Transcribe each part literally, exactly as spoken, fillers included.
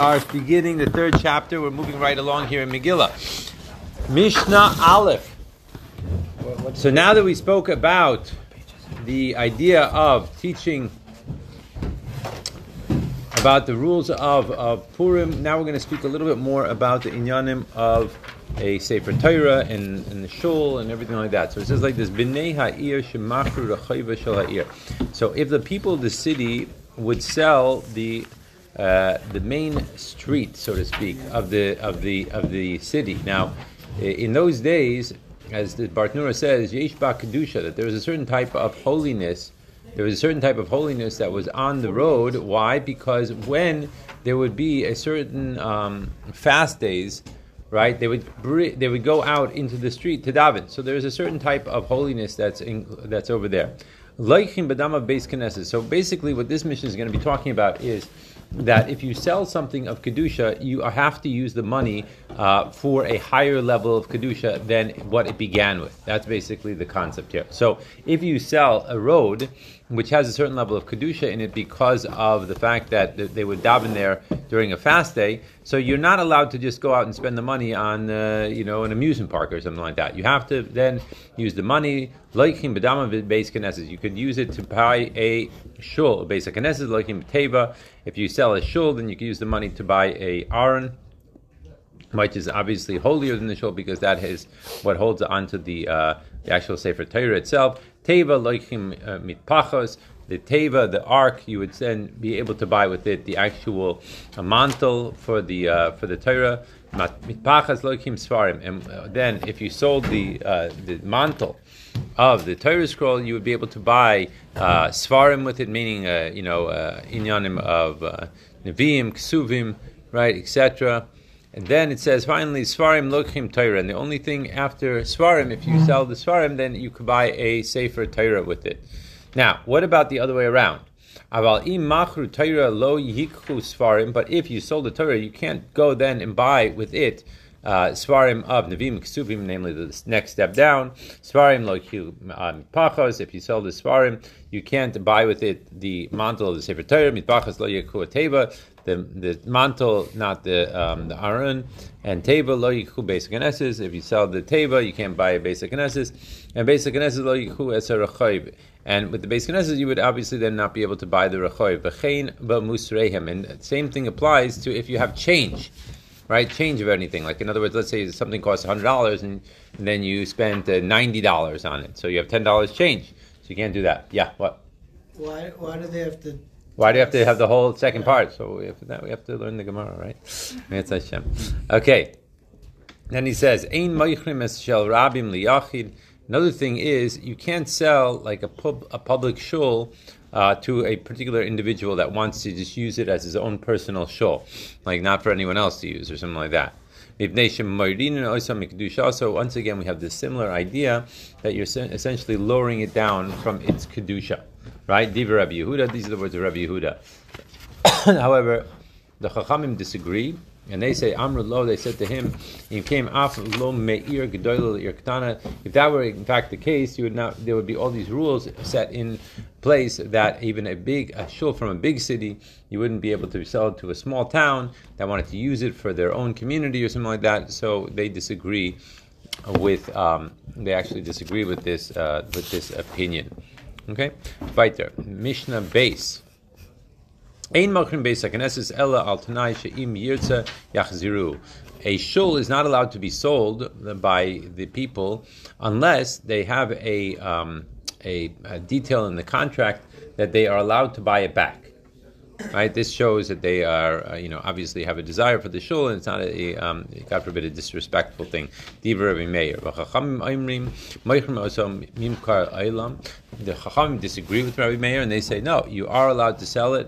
are beginning the third chapter. We're moving right along here in Megillah Mishnah Aleph. So now that we spoke about the idea of teaching about the rules of, of Purim, now we're going to speak a little bit more about the inyanim of a safer teira and, and the shul and everything like that. So it says like this: B'nei ha'ir shemachru rakhayb shel ha'ir. So if the people of the city would sell the uh, the main street, so to speak, of the of the of the city. Now, in those days, as the bartenura says, yesh ba kedusha, that there was a certain type of holiness. There was a certain type of holiness that was on the road. Why? Because when there would be a certain um, fast days, right? They would they would go out into the street to tedavin. So there is a certain type of holiness that's in, that's over there. Beis keneses. So basically, what this mission is going to be talking about is that if you sell something of kedusha, you have to use the money uh, for a higher level of kedusha than what it began with. That's basically the concept here. So if you sell a road which has a certain level of kedusha in it because of the fact that they would daven there during a fast day, so you're not allowed to just go out and spend the money on uh, you know, an amusement park or something like that. You have to then use the money. Loichim b'dama beis keneses. You could use it to buy a shul, beis keneses. Loichim teva. If you sell a shul, then you can use the money to buy a aron, which is obviously holier than the shul because that is what holds onto the uh, the actual Sefer Torah itself. Teva loichim mitpachas. The teva, the ark, you would then be able to buy with it the actual uh, mantle for the uh, for the Torah. Mitpachas loichim svarim. And then if you sold the uh, the mantle of the Torah scroll, you would be able to buy uh, svarim with it, meaning uh, you know uh, inyanim of uh, neviim ksuvim, right, et cetera. And then it says finally svarim lokhim Torah, and the only thing after svarim, if you sell the svarim, then you could buy a safer Torah with it. Now, what about the other way around? Aval im machru Torah lo yikhu svarim, but if you sold the Torah, you can't go then and buy with it Uh, svarim of neviim ksuvim, namely the next step down. Svarim lo'kil mitpachos. If you sell the svarim, you can't buy with it the mantle of the Sefer Torah. Mitpachos lo yikhu teva, the the mantle, not the um, the aron. And teva lo yikhu beis keneses. If you sell the teva, you can't buy a beis keneses. And beis keneses lo yikhu es rakhayb. And with the beis keneses, you would obviously then not be able to buy the rakhayb. V'chein b'musreihem. And the same thing applies to if you have change. Right, change of anything. Like, in other words, let's say something costs one hundred dollars and, and then you spend uh, ninety dollars on it. So you have ten dollars change. So you can't do that. Yeah, what? Why Why do they have to... Why do you have to have the whole second part? So we have, that we have to learn the Gemara, right? That's Hashem. Okay. Then he says, ein maichrim es shel rabim liyachid. Another thing is, you can't sell like a, pub, a public shul Uh, to a particular individual that wants to just use it as his own personal shul, like not for anyone else to use or something like that. Ibn shum moridin. So once again, we have this similar idea that you're essentially lowering it down from its kedusha, right? Diva Rabbi Yehuda. These are the words of Rabbi Yehuda. However, the Chachamim disagree, and they say Amr lo. They said to him, "You came af lo meir gedolah irktana." If that were in fact the case, you would not. There would be all these rules set in place that even a big a shul from a big city, you wouldn't be able to sell it to a small town that wanted to use it for their own community or something like that. So they disagree with. Um, they actually disagree with this uh, with this opinion. Okay, weiter Mishnah base. A shul is not allowed to be sold by the people unless they have a, um, a, a detail in the contract that they are allowed to buy it back. Right? This shows that they are, uh, you know, obviously have a desire for the shul, and it's not a, um, God forbid, a disrespectful thing. Rabbi Meir. The Chachamim disagree with Rabbi Meir, and they say, no, you are allowed to sell it,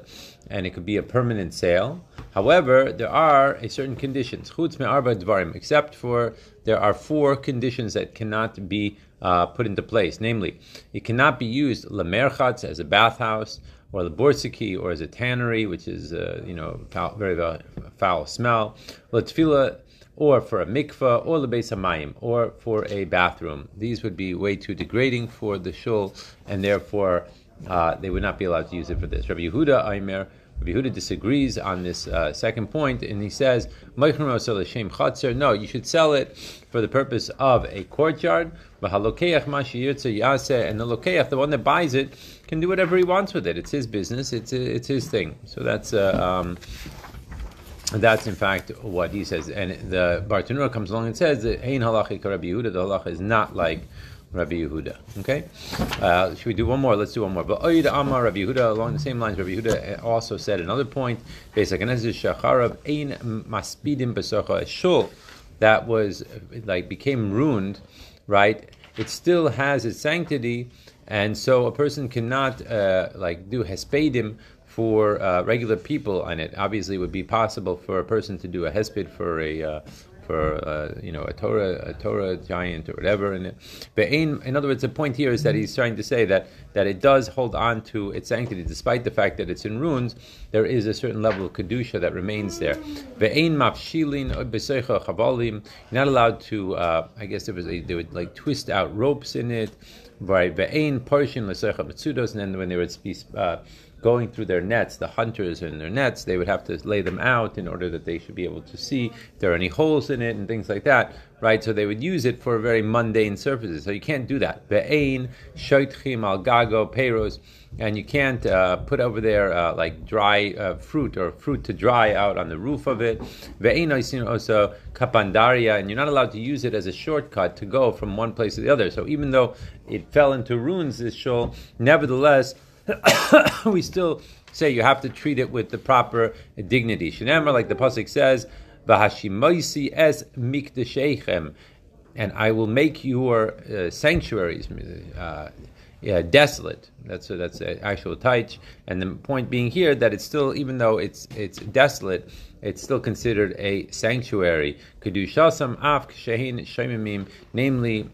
and it could be a permanent sale. However, there are a certain conditions, except for there are four conditions that cannot be uh, put into place. Namely, it cannot be used lemerchatz as a bathhouse, or leborsiki, or as a tannery, which is uh, you know foul, very uh, foul smell, letfila, or for a mikveh, or lebeis hamayim, or for a bathroom. These would be way too degrading for the shul, and therefore uh, they would not be allowed to use it for this. Rabbi Yehuda Aimer Rabbi Yehuda disagrees on this uh, second point, and he says, no, you should sell it for the purpose of a courtyard, and the lokeach, the one that buys it, can do whatever he wants with it. It's his business, it's it's his thing. So that's... Uh, um, That's in fact what he says, and the bartenura comes along and says that ein halacha Rabbi Yehuda, the halacha is not like Rabbi Yehuda. Okay, uh, should we do one more? Let's do one more. But Oid Amar Rabbi Yehuda, along the same lines, Rabbi Yehuda also said another point: beis keneses shacharav ain maspidim besochah, a shul that was like became ruined, right? It still has its sanctity, and so a person cannot uh, like do hespedim for uh, regular people on it. Obviously, it would be possible for a person to do a hesped for a uh, for uh, you know a Torah a Torah giant or whatever. And but in, in other words, the point here is that he's trying to say that that it does hold on to its sanctity, despite the fact that it's in ruins. There is a certain level of kedusha that remains there. Ve'ein mafshilin besochah chavalim. You're not allowed to. Uh, I guess there was a, they would like twist out ropes in it. Right. Ve'ein porshin lesochah mitzudos. And then when they would be uh, going through their nets, the hunters in their nets, they would have to lay them out in order that they should be able to see if there are any holes in it and things like that, right? So they would use it for very mundane surfaces. So you can't do that. Ve'ein shoytchim al gago peiros, and you can't uh, put over there uh, like dry uh, fruit or fruit to dry out on the roof of it. Ve'ein oisin oso kapandaria, and you're not allowed to use it as a shortcut to go from one place to the other. So even though it fell into ruins, this shul, nevertheless, we still say you have to treat it with the proper dignity. Shenamar, like the pasuk says, "V'hashimoisi es mikdasheichem," and I will make your uh, sanctuaries uh, yeah, desolate. That's uh, that's the actual taich. And the point being here that it's still, even though it's it's desolate, it's still considered a sanctuary. Kedushasam af shehin shemimim, namely,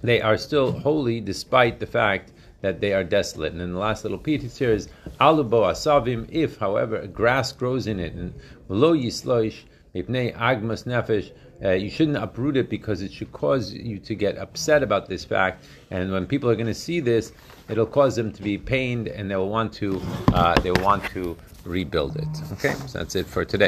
they are still holy despite the fact that they are desolate. And then the last little piece here is alubo asavim, if, however, grass grows in it, and lo yisloish mipnei agmas nefesh, Uh, you shouldn't uproot it because it should cause you to get upset about this fact. And when people are going to see this, it'll cause them to be pained, and they will want to, uh, they will want to rebuild it. Okay, so that's it for today.